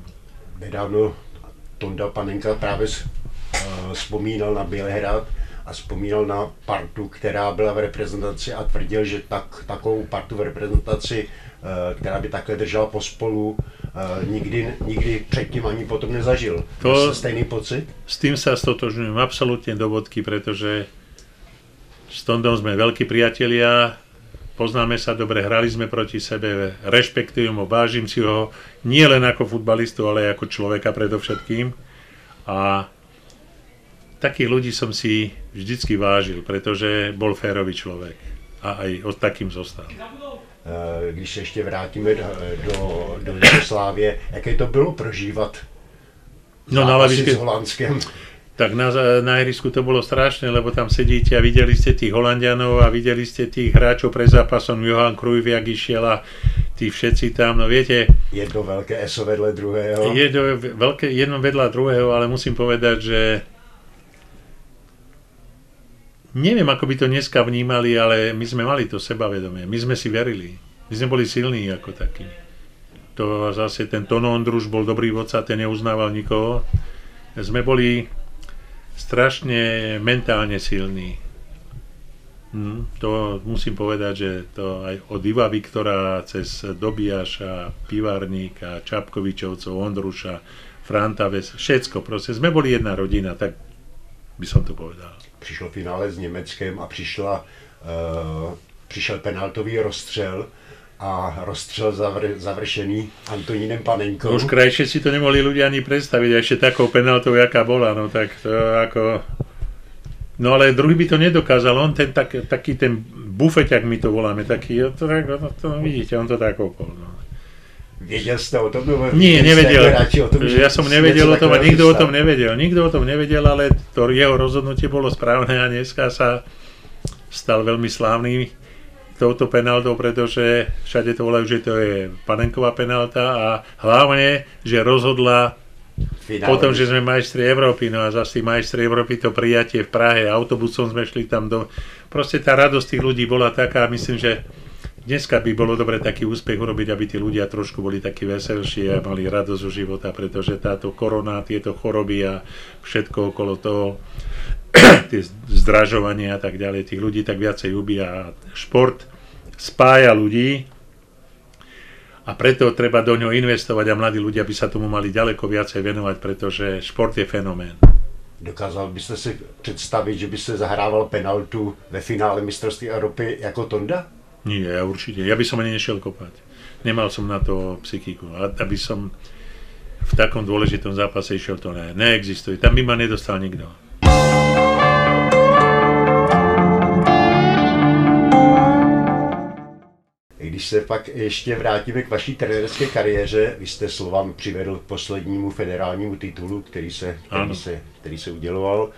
Nedávno Tonda Panenka právě vzpomínal na Bělehrad a vzpomínal na partu, která byla v reprezentaci a tvrdil, že tak, takovou partu v reprezentaci, která by takhle držela pospolu, nikdy, nikdy předtím ani potom nezažil. To stejný pocit? S tým sa stotožňujem absolútne do bodky, pretože s Tondom sme veľkí priatelia, poznáme sa dobre, hrali sme proti sebe, rešpektujem ho, vážim si ho, nie len ako futbalistu, ale ako človeka predovšetkým. A takých ľudí som si vždycky vážil, pretože bol férový človek a aj od takým zostal. Když se ještě vrátíme do, do, do Jugoslávie, jaké to bylo prožívat no, na lavičke s Holandskem? Tak na, na ihrisku to bolo strašné, lebo tam sedíte a videli ste tých Holandianov a videli ste tých hráčov pre zápasom, Johan Cruyff, jak išiel a tí všetci tam, no viete... Jedno veľké eso vedľa druhého. Jedno, veľké, jedno vedľa druhého, ale musím povedať, že... Neviem, ako by to dneska vnímali, ale my sme mali to sebavedomie. My sme si verili. My sme boli silní ako takí. To zase ten Tono Ondruš bol dobrý vodca, ten neuznával nikoho. Sme boli strašne mentálne silní. Hm, to musím povedať, že to aj od Iva Viktora cez Dobiaša, Pivarníka, Čapkovičovcov, Ondruša, Franta Ves, všetko proste. Sme boli jedna rodina, tak by som to povedal. Přišlo finále s Německem a přišla, uh, přišel penaltový rozstřel a rozstřel zavr, završený Antonínem Panenkou. Už krajšie si to nemohli ľudia ani predstaviť, a ešte takou penaltou, jaká bola, no tak to ako... No ale druhý by to nedokázal, on ten tak, taký ten bufet, jak my to voláme, taký, to, to, to vidíte, on to tak okol, no. Věděl jste o tom? Nebo nie, nevedel. O tom, že ja som nevedel o tom a nikto o tom nevedel. Nikto o tom nevedel, ale to jeho rozhodnutie bolo správne a dneska sa stal veľmi slávny touto penaltou, pretože všade to volajú, že to je Panenková penalta a hlavne, že rozhodla Finálne. Potom, že sme majstri Európy, no a zase majstri Európy to prijatie v Prahe, autobusom sme šli tam do... Proste tá radosť tých ľudí bola taká, myslím, že dneska by bolo dobre taký úspech urobiť, aby tí ľudia trošku boli takí veselší a mali radosť zo života, pretože táto korona, tieto choroby a všetko okolo toho, tie zdražovania a tak ďalej, tých ľudí tak viacej ubíja. Šport spája ľudí a preto treba do ňoho investovať a mladí ľudia by sa tomu mali ďaleko viacej venovať, pretože šport je fenomén. Dokázal byste si predstaviť, že by ste zahrával penaltu ve finále mistrovství Európy ako Tonda? Nie, určite. Ja by som ani nešiel kopať. Nemal som na to psychiku. Aby som v takom dôležitom zápase išiel, to ne. Neexistuje. Tam by ma nedostal nikto. Když se pak ještě vrátíme k vaší trenérské kariéře, vy jste Slovan přivedl k poslednímu federálnímu titulu, který se, který se, který se uděloval.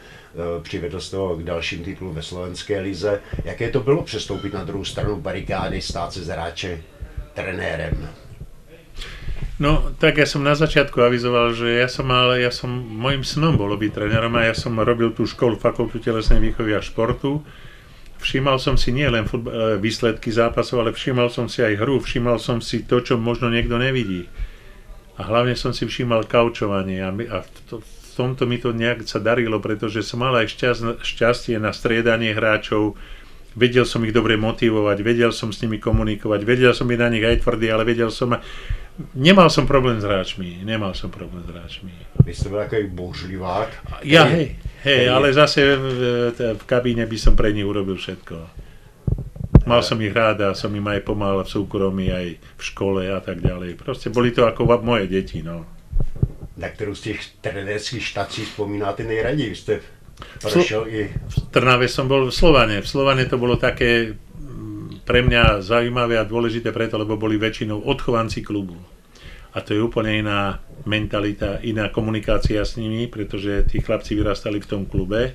přivedl jste ho k dalším titulům ve slovenské lize. Jaké to bylo přestoupit na druhou stranu barikády, stát se z hráče trenérem? No, tak ja som na začiatku avizoval, že ja som mal, ja som, môjim snom bolo byť trénerom a ja som robil tú školu, fakultu telesnej výchovy a športu. Všímal som si nie len futbal, výsledky zápasov, ale všímal som si aj hru, všímal som si to, čo možno niekto nevidí. A hlavne som si všímal kaučovanie a, my, a to, v tomto mi to nejak sa darilo, pretože som mal aj šťast, šťastie na striedanie hráčov. Vedel som ich dobre motivovať, vedel som s nimi komunikovať, vedel som byť na nich aj tvrdý, ale vedel som... Nemal som problém s hráčmi, nemal som problém s hráčmi. Vy ste bol takový božlivák. Ja, hej, hej, ale zase v, v kabíne by som pre nich urobil všetko. Mal som ich rád a som im aj pomáhal v súkromí, aj v škole a tak ďalej. Proste boli to ako moje deti, no. Na ktorú z tých trenérských štací spomínate nejradí? Ste prošiel i... V Trnave som bol v Slovane. V Slovane to bolo také... pre mňa zaujímavé a dôležité preto, lebo boli väčšinou odchovanci klubu. A to je úplne iná mentalita, iná komunikácia s nimi, pretože tí chlapci vyrastali v tom klube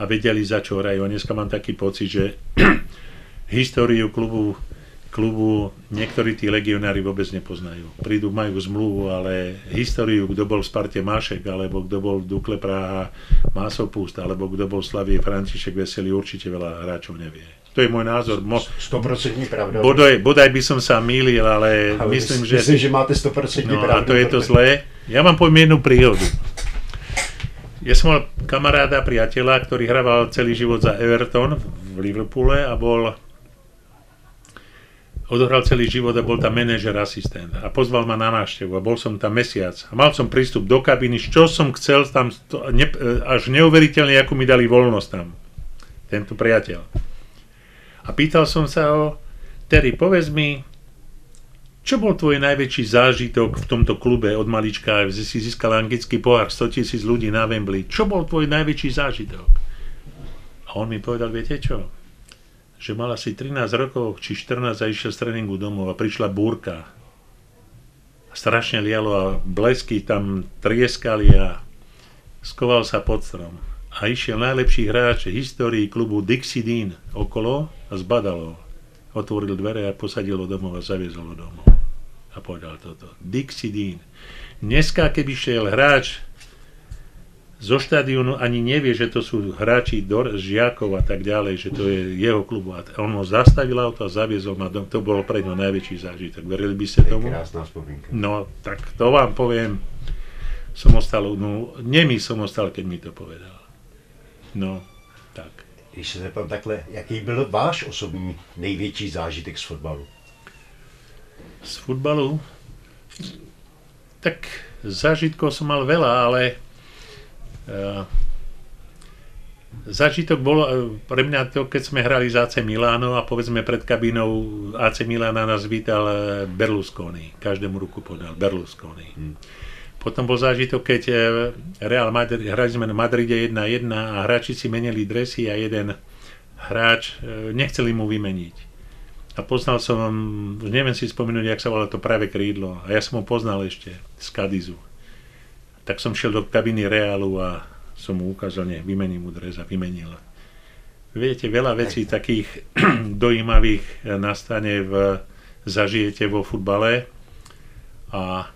a vedeli, za čo hrajú. A dneska mám taký pocit, že históriu klubu, klubu niektorí tí legionári vôbec nepoznajú. Prídu, majú zmluvu, ale históriu, kto bol v Sparte Mašek, alebo kto bol v Dukle Praha Masopust, alebo kto bol v Slavii František Veselý, určite veľa hráčov nevie. To je môj názor. Mo- sto percent pravda. Bodaj, bodaj by som sa mýlil, ale, ale myslím, že... Myslím, že máte sto percent no, pravdu. A to je to zlé. Ja vám poviem jednu príhodu. Ja som mal kamaráda, priateľa, ktorý hrával celý život za Everton v Liverpoole a bol... Odohral celý život a bol tam manažer, asistent. A pozval ma na návštevu a bol som tam mesiac. A mal som prístup do kabiny, čo som chcel tam... Ne, až neuveriteľne, ako mi dali voľnosť tam. Tento priateľ. A pýtal som sa ho, Terry, povedz mi, čo bol tvoj najväčší zážitok v tomto klube od malička, že si získal anglický pohár, sto tisíc ľudí na Wembley, čo bol tvoj najväčší zážitok? A on mi povedal, viete čo, že mal asi trinásť rokov, či štrnásť a išiel z tréningu domov a prišla búrka. Strašne lialo a blesky tam trieskali a skoval sa pod strom. A išiel najlepší hráč v histórii klubu Dixie Dean okolo a zbadal ho. Otvoril dvere a posadil ho domov a zaviezol ho domov. A povedal toto. Dixie Dean. Dneska, keby šiel hráč zo štadionu, ani nevie, že to sú hráči do žiakov a tak ďalej, že to je jeho klub. A on ho zastavil auto a zaviezol ma domov. To bol pre ňo najväčší zážitok. Verili by ste tomu? Krásna spomienka. No, tak to vám poviem. Som ostal, no, nemý som ostal, keď mi to povedal. No, tak. Když se zeptám takhle, jaký byl váš osobní největší zážitek z fotbalu? Z fotbalu? Tak zážitkov som mal veľa, ale uh, zážitok bol uh, pre mňa to, keď sme hrali z á cé Milano a povedzme pred kabínou á cé Milana nás vítal Berlusconi. Každému ruku podal Berlusconi. Hmm. Potom bol zážitok, keď Real Madrid, hrali sme na Madride jedna jedna a hráči si menili dresy a jeden hráč nechceli mu vymeniť. A poznal som, už neviem si spomenúť, jak sa volalo to práve krídlo. A ja som ho poznal ešte z Kadizu. Tak som šiel do kabiny Realu a som mu ukázal, nech vymením mu dres a vymenil. Viete, veľa vecí takých dojímavých nastane, v, zažijete vo futbale a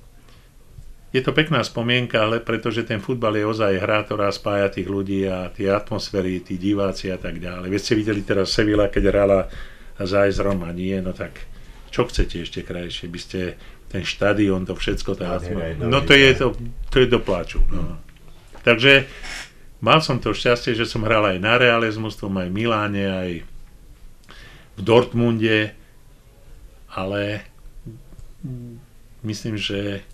je to pekná spomienka, ale pretože ten futbal je ozaj hra, ktorá spája tých ľudí a tie atmosféry, tí diváci a tak ďalej. Veď ste videli teraz Sevilla, keď hrála za es Roma, nie? No tak čo chcete ešte krajšie? By ste ten štadión, to všetko, tá atmosféra. No to je, to, to je do pláču. No. Takže mal som to šťastie, že som hral aj na Reale s mužstvom, aj v Miláne, aj v Dortmunde, ale myslím, že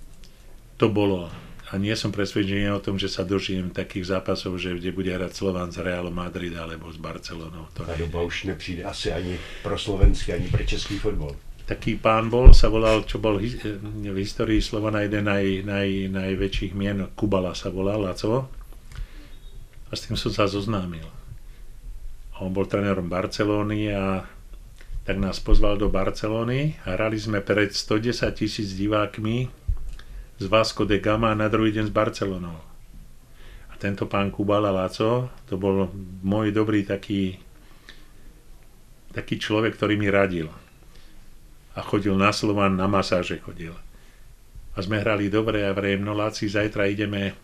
to bolo. A nie som presvedčený o tom, že sa dožijem takých zápasov, že kde bude hrať Slovan z Realu Madrid alebo z Barcelonou. To tá doba už nepríde asi ani pro slovenský, ani pre český futbol. Taký pán bol, sa volal, čo bol v histórii Slovana jeden naj, naj, najväčších mien, Kubala sa volal, Laco. A s tým som sa zoznámil. On bol trénerom Barcelony a tak nás pozval do Barcelony. Hrali sme pred sto desať tisíc divákmi z Vasco de Gama na druhý deň s Barcelonou. A tento pán Kubala Laco, to bol môj dobrý taký, taký človek, ktorý mi radil. A chodil na Slovan, na masáže chodil. A sme hrali dobre a vrejemno, Láci, zajtra ideme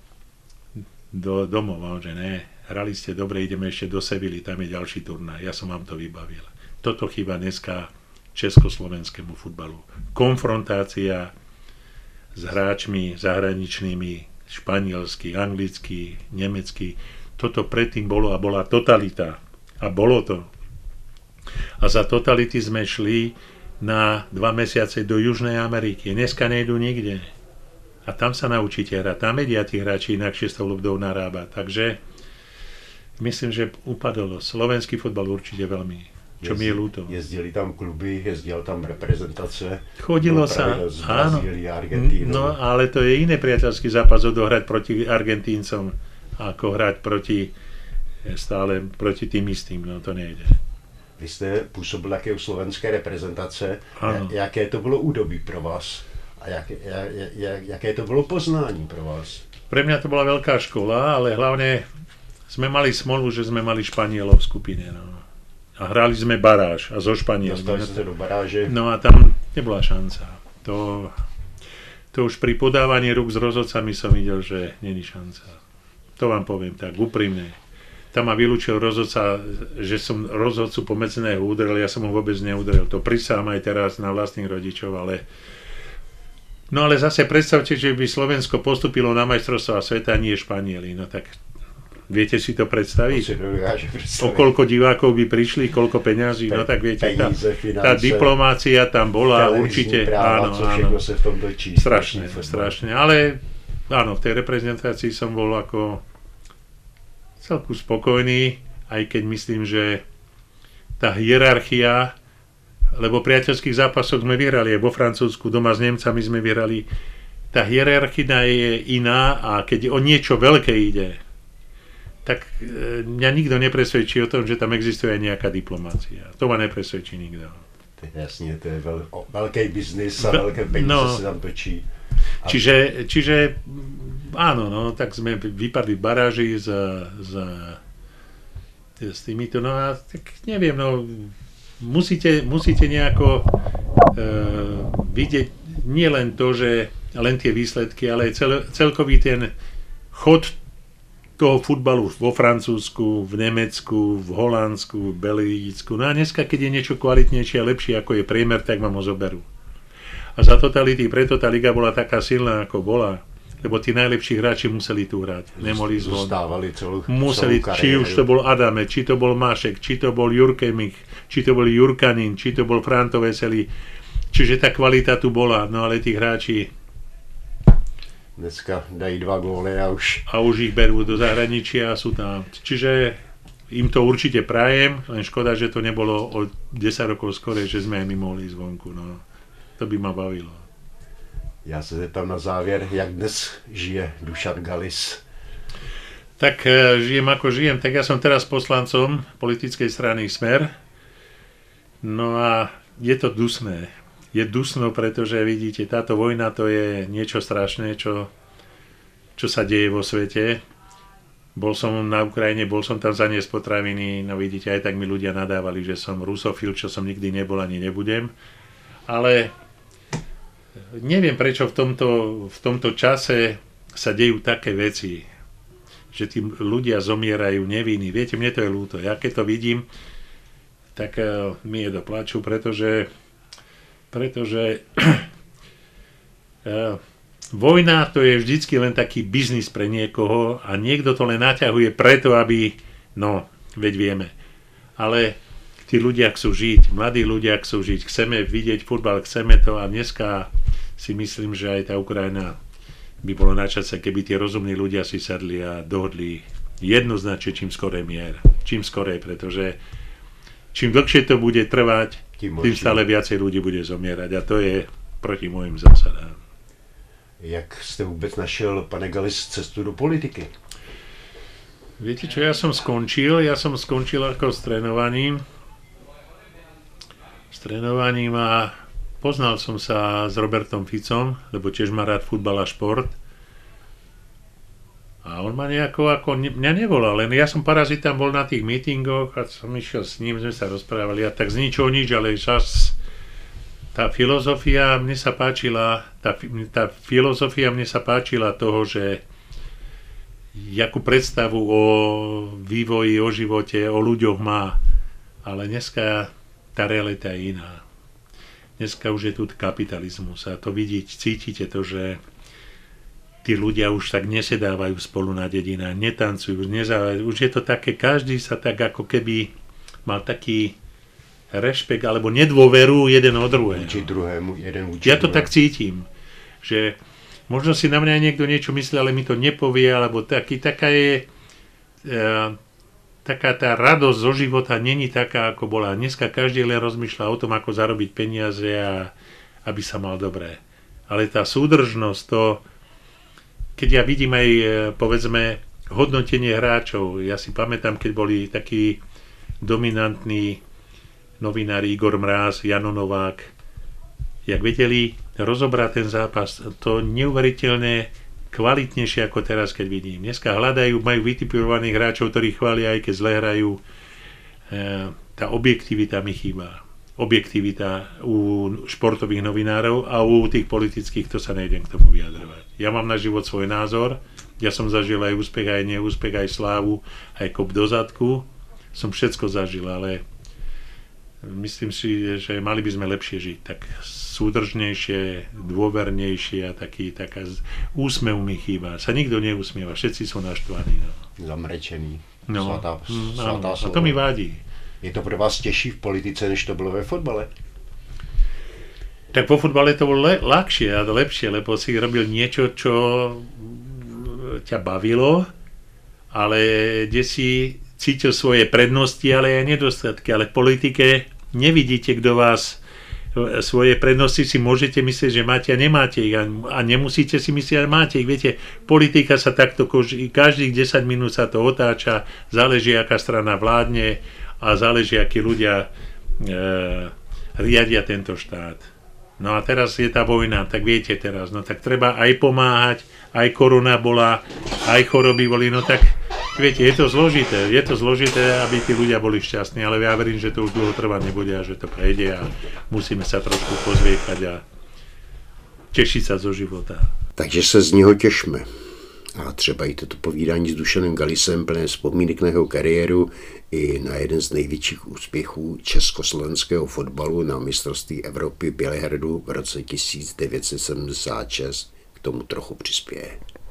do domov, že ne, hrali ste dobre, ideme ešte do Sevily, tam je ďalší turnaj, ja som vám to vybavil. Toto chýba dneska československému futbalu. Konfrontácia s hráčmi zahraničnými, španielsky, anglicky, nemecky. Toto predtým bolo a bola totalita. A bolo to. A za totality sme šli na dva mesiace do Južnej Ameriky. Dneska nejdu nikde. A tam sa naučíte hrať. Tam vedia tí hráči inakšie s tou ľubdou narába. Takže myslím, že upadlo. Slovenský futbal určite veľmi. Čo mi je ľúto. Jezdili tam kluby, jezdil tam reprezentace. Chodilo sa, áno. No, ale to je iné priateľský zápas odohrať proti Argentíncom, ako hrať proti, stále proti tým istým. No, to nejde. Vy ste pôsobil také u slovenské reprezentace. Ano. Jaké to bolo údobí pro vás? A jak, jak, jak, jaké to bolo poznání pro vás? Pre mňa to bola veľká škola, ale hlavne sme mali smolu, že sme mali Španielov v skupine. No. A hrali sme baráž a zo Španielmi. Dostali ste do baráže. No a tam nebola šanca. To, to už pri podávaní rúk s rozhodcami som videl, že není šanca. To vám poviem tak, úprimne. Tam ma vylúčil rozhodca, že som rozhodcu pomedzeného udrel, ja som ho vôbec neudrel. To prisám aj teraz na vlastných rodičov, ale... No ale zase predstavte, že by Slovensko postúpilo na majstrovstvá sveta, nie Španieli. No tak... Viete si to predstaviť? O koľko divákov by prišli, koľko peňazí, no tak viete, tá, tá diplomácia tam bola určite, áno, áno, strašné, strašné, ale áno, v tej reprezentácii som bol ako celku spokojný, aj keď myslím, že tá hierarchia, lebo priateľských zápasov sme vyhrali aj vo Francúzsku, doma s Nemcami sme vyhrali, tá hierarchia je iná a keď o niečo veľké ide, tak mňa nikto nepresvedčí o tom, že tam existuje nejaká diplomácia. To ma nepresvedčí nikto. Jasne, to je veľ, o, veľký biznis a veľké peníze no, sa tam točí. Čiže, čiže áno, no, tak sme vypadli v baráži za, za, s týmito. No a tak neviem, no, musíte, musíte nejako e, vidieť nie len to, že len tie výsledky, ale cel, celkový ten chod toho futbalu vo Francúzsku, v Nemecku, v Holandsku, v Belgicku. No a dneska, keď je niečo kvalitnejšie a lepšie, ako je priemer, tak vám ho zoberú. A za totality, preto tá liga bola taká silná, ako bola, lebo tí najlepší hráči museli tu hrať. Nemohli zvon. Zostávali celú, museli, celú kariéru. Či už to bol Adame, či to bol Mašek, či to bol Jurkemich, či to bol Jurkanin, či to bol Franto Veselý. Čiže tá kvalita tu bola, no ale tí hráči... Dneska dají dva góly a už... A už ich berú do zahraničia a sú tam. Čiže im to určite prajem, len škoda, že to nebolo od desať rokov skorej, že sme aj my mohli ísť vonku. No. To by ma bavilo. Ja sa zeptám na závier, jak dnes žije Dušan Galis? Tak žijem ako žijem, tak ja som teraz poslancom politickej strany Smer. No a je to dusné. Je dusno, pretože vidíte, táto vojna to je niečo strašné, čo, čo sa deje vo svete. Bol som na Ukrajine, bol som tam zaniesť potraviny, no vidíte, aj tak mi ľudia nadávali, že som rusofil, čo som nikdy nebol ani nebudem. Ale neviem, prečo v tomto, v tomto čase sa dejú také veci, že tí ľudia zomierajú nevinní. Viete, mne to je ľúto. Ja keď to vidím, tak mi je do plaču, pretože... Pretože uh, vojna to je vždycky len taký biznis pre niekoho a niekto to len naťahuje preto, aby, no, veď vieme. Ale tí ľudia chcú žiť, mladí ľudia chcú žiť, chceme vidieť futbal, chceme to a dneska si myslím, že aj tá Ukrajina by bolo na čase, keby tí rozumní ľudia si sadli a dohodli jednoznačne čím skorej mier. Čím skorej, pretože čím dlhšie to bude trvať, tým stále viacej ľudí bude zomierať a to je proti mojim zásadám. Jak ste vôbec našiel, pane Galis, cestu do politiky? Viete čo, ja som skončil, ja som skončil ako s trénovaním. S trénovaním a poznal som sa s Robertom Ficom, lebo tiež má rád futbal a šport. A on ma nejako, ako mňa nevolal, len ja som parazitam bol na tých mítingoch a som išiel s ním, sme sa rozprávali a tak z ničoho nič, ale čas, tá filozofia mne sa páčila, tá, tá filozofia mne sa páčila toho, že jakú predstavu o vývoji, o živote, o ľuďoch má, ale dneska tá realita je iná. Dneska už je tu kapitalizmus a to vidieť, cítite to, že tí ľudia už tak nesedávajú spolu na dedinách, netancujú, nezávajú. Už je to také, každý sa tak ako keby mal taký rešpekt alebo nedôveru jeden od druhého. Uči druhému, jeden uči. Ja to tak cítim, že možno si na mňa niekto niečo myslí, ale mi to nepovie, alebo taký, taká je, e, taká tá radosť zo života není taká, ako bola. Dneska každý len rozmýšľa o tom, ako zarobiť peniaze a aby sa mal dobré. Ale tá súdržnosť, to keď ja vidím aj, povedzme, hodnotenie hráčov, ja si pamätám, keď boli takí dominantní novinári Igor Mráz, Jano Novák, jak vedeli rozobrať ten zápas, to neuveriteľne kvalitnejšie ako teraz, keď vidím. Dneska hľadajú, majú vytipovaných hráčov, ktorí chvália, aj keď zle hrajú. Tá objektivita mi chýba. Objektivita u športových novinárov a u tých politických, to sa nejdem k tomu vyjadrovať. Ja mám na život svoj názor, ja som zažil aj úspech, aj neúspech, aj slávu, aj kop do zadku, som všetko zažil, ale myslím si, že mali by sme lepšie žiť, tak súdržnejšie, dôvernejšie a taký, taká úsmev mi chýba, sa nikto neusmieva, všetci sú naštvaní. No. Zamrečení, no, svatá, svatá slova. A to mi vadí. Je to pro vás těžší v politice, než to bylo ve fotbale? Tak po fotbale to bylo ľahšie a lepšie, lebo si robil niečo, čo ťa bavilo, ale kde si cítil svoje prednosti, ale aj nedostatky. Ale v politike nevidíte, kdo vás svoje prednosti si môžete myslieť, že máte a nemáte ich a nemusíte si myslieť, že máte ich. Viete, politika sa takto každých desať minút sa to otáča, záleží, aká strana vládne, a záleží, akí ľudia e, riadia tento štát. No a teraz je tá vojna, tak viete teraz, no tak treba aj pomáhať, aj korona bola, aj choroby boli, no tak viete, je to zložité, je to zložité, aby tí ľudia boli šťastní, ale ja verím, že to už dlho trvať nebude a že to prejde a musíme sa trošku pozviekať a tešiť sa zo života. Takže sa z něho těšme. A třeba i toto povídání s Dušanem Galisem, plné vzpomínek na jeho kariéru i na jeden z největších úspěchů československého fotbalu na mistrovství Evropy Bělehradu v roce tisíc devět set sedmdesát šest, k tomu trochu přispěje.